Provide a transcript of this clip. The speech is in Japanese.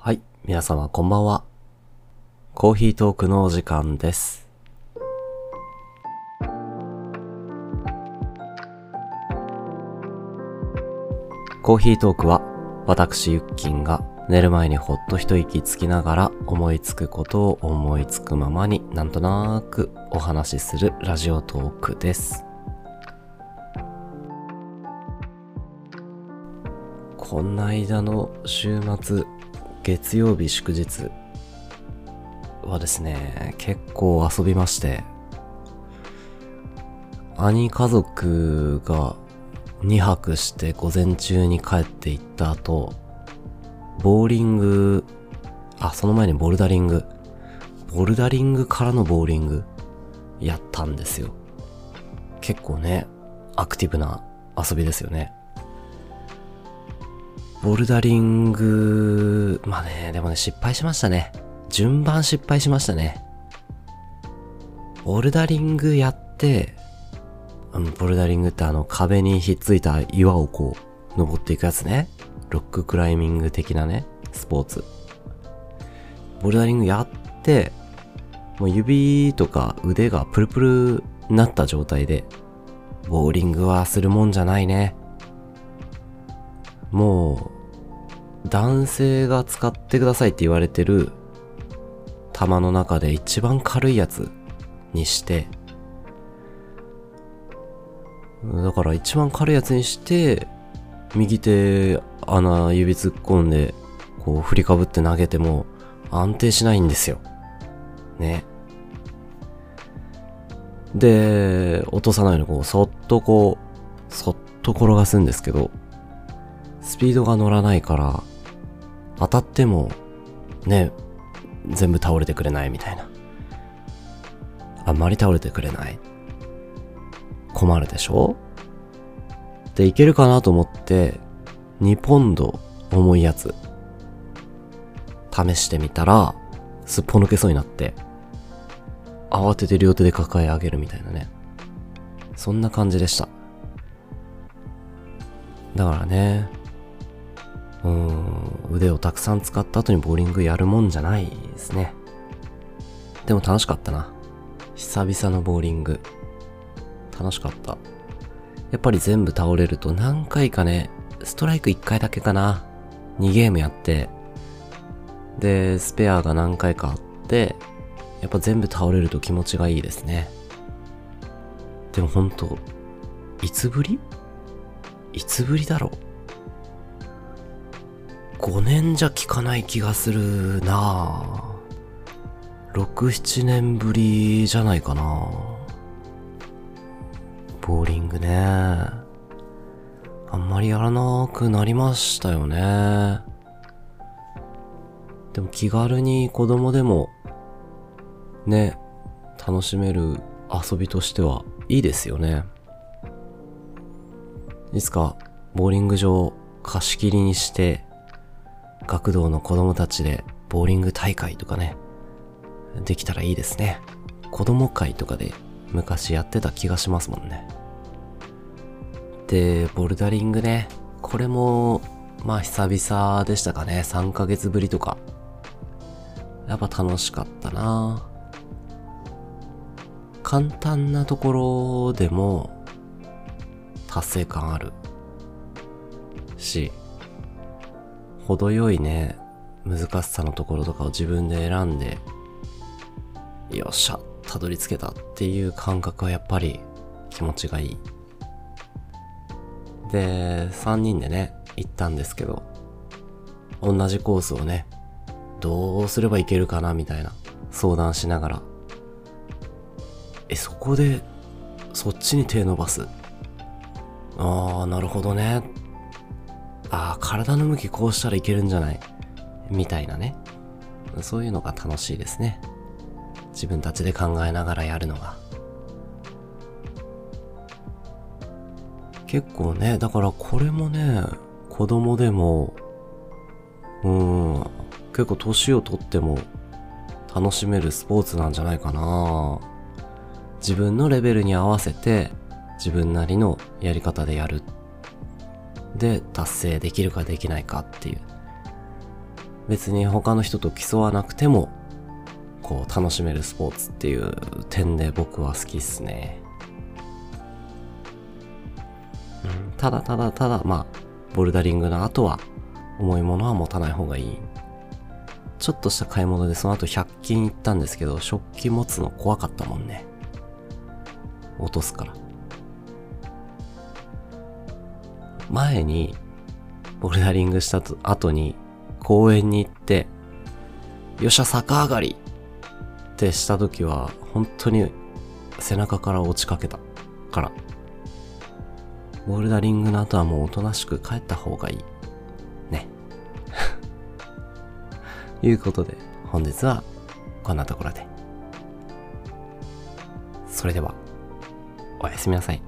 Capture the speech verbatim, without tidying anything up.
はい、皆様こんばんは。コーヒートークのお時間です。コーヒートークは、私ゆっきんが寝る前にほっと一息つきながら思いつくことを思いつくままになんとなーくお話しするラジオトークです。こないだの週末、月曜日祝日はですね、結構遊びまして、兄家族がにはくして午前中に帰って行った後、ボーリング、あ、その前にボルダリング、ボルダリングからのボーリングやったんですよ。結構ね、アクティブな遊びですよね。ボルダリング、まあね、でもね、失敗しましたね。順番失敗しましたね。ボルダリングやって、うん、ボルダリングってあの壁にひっついた岩をこう、登っていくやつね。ロッククライミング的なね、スポーツ。ボルダリングやって、もう指とか腕がプルプルになった状態で、ボーリングはするもんじゃないね。もう男性が使ってくださいって言われてる玉の中で一番軽いやつにして、だから一番軽いやつにして右手穴指突っ込んでこう振りかぶって投げても安定しないんですよね。で、落とさないようにこうそっとこうそっと転がすんですけど、スピードが乗らないから、当たっても、ね、全部倒れてくれないみたいな。あんまり倒れてくれない。困るでしょ?で、いけるかなと思って、にポンド重いやつ、試してみたら、すっぽ抜けそうになって、慌てて両手で抱え上げるみたいなね。そんな感じでした。だからね、うーん、腕をたくさん使った後にボーリングやるもんじゃないですね。でも楽しかったな。久々のボーリング。楽しかった。やっぱり全部倒れると何回かね、ストライクいっかいだけかな。にゲームやって、で、スペアが何回かあって、やっぱ全部倒れると気持ちがいいですね。でもほんと、いつぶり?いつぶりだろう。ごねんじゃ効かない気がするなぁ。ろく、ななねんぶりじゃないかなぁ。ボーリングね。あんまりやらなくなりましたよね。でも気軽に子供でもね、楽しめる遊びとしてはいいですよね。いつかボーリング場貸し切りにして、学童の子供たちでボーリング大会とかね、できたらいいですね。子供会とかで昔やってた気がしますもんね。で、ボルダリングね、これもまあ久々でしたかね。さんかげつぶりとか。やっぱ楽しかったな。簡単なところでも達成感あるし、程よいね、難しさのところとかを自分で選んで、よっしゃ、たどり着けたっていう感覚はやっぱり気持ちがいい。で、さんにんでね、行ったんですけど、同じコースをね、どうすればいけるかなみたいな相談しながら、え、そこでそっちに手伸ばす、ああ、なるほどね。ああ、体の向きこうしたらいけるんじゃないみたいなね。そういうのが楽しいですね。自分たちで考えながらやるのが。結構ね、だからこれもね、子供でも、うーん、結構年をとっても楽しめるスポーツなんじゃないかな。自分のレベルに合わせて、自分なりのやり方でやる。で、達成できるかできないかっていう。別に他の人と競わなくてもこう楽しめるスポーツっていう点で僕は好きっすね。うん、ただただただまあボルダリングの後は重いものは持たない方がいい。ちょっとした買い物でその後ひゃく均行ったんですけど、食器持つの怖かったもんね。落とすから。前にボルダリングした後に公園に行って、よっしゃ逆上がりってした時は本当に背中から落ちかけたから。ボルダリングの後はもうおとなしく帰った方がいい。ね。いうことで、本日はこんなところで。それでは、おやすみなさい。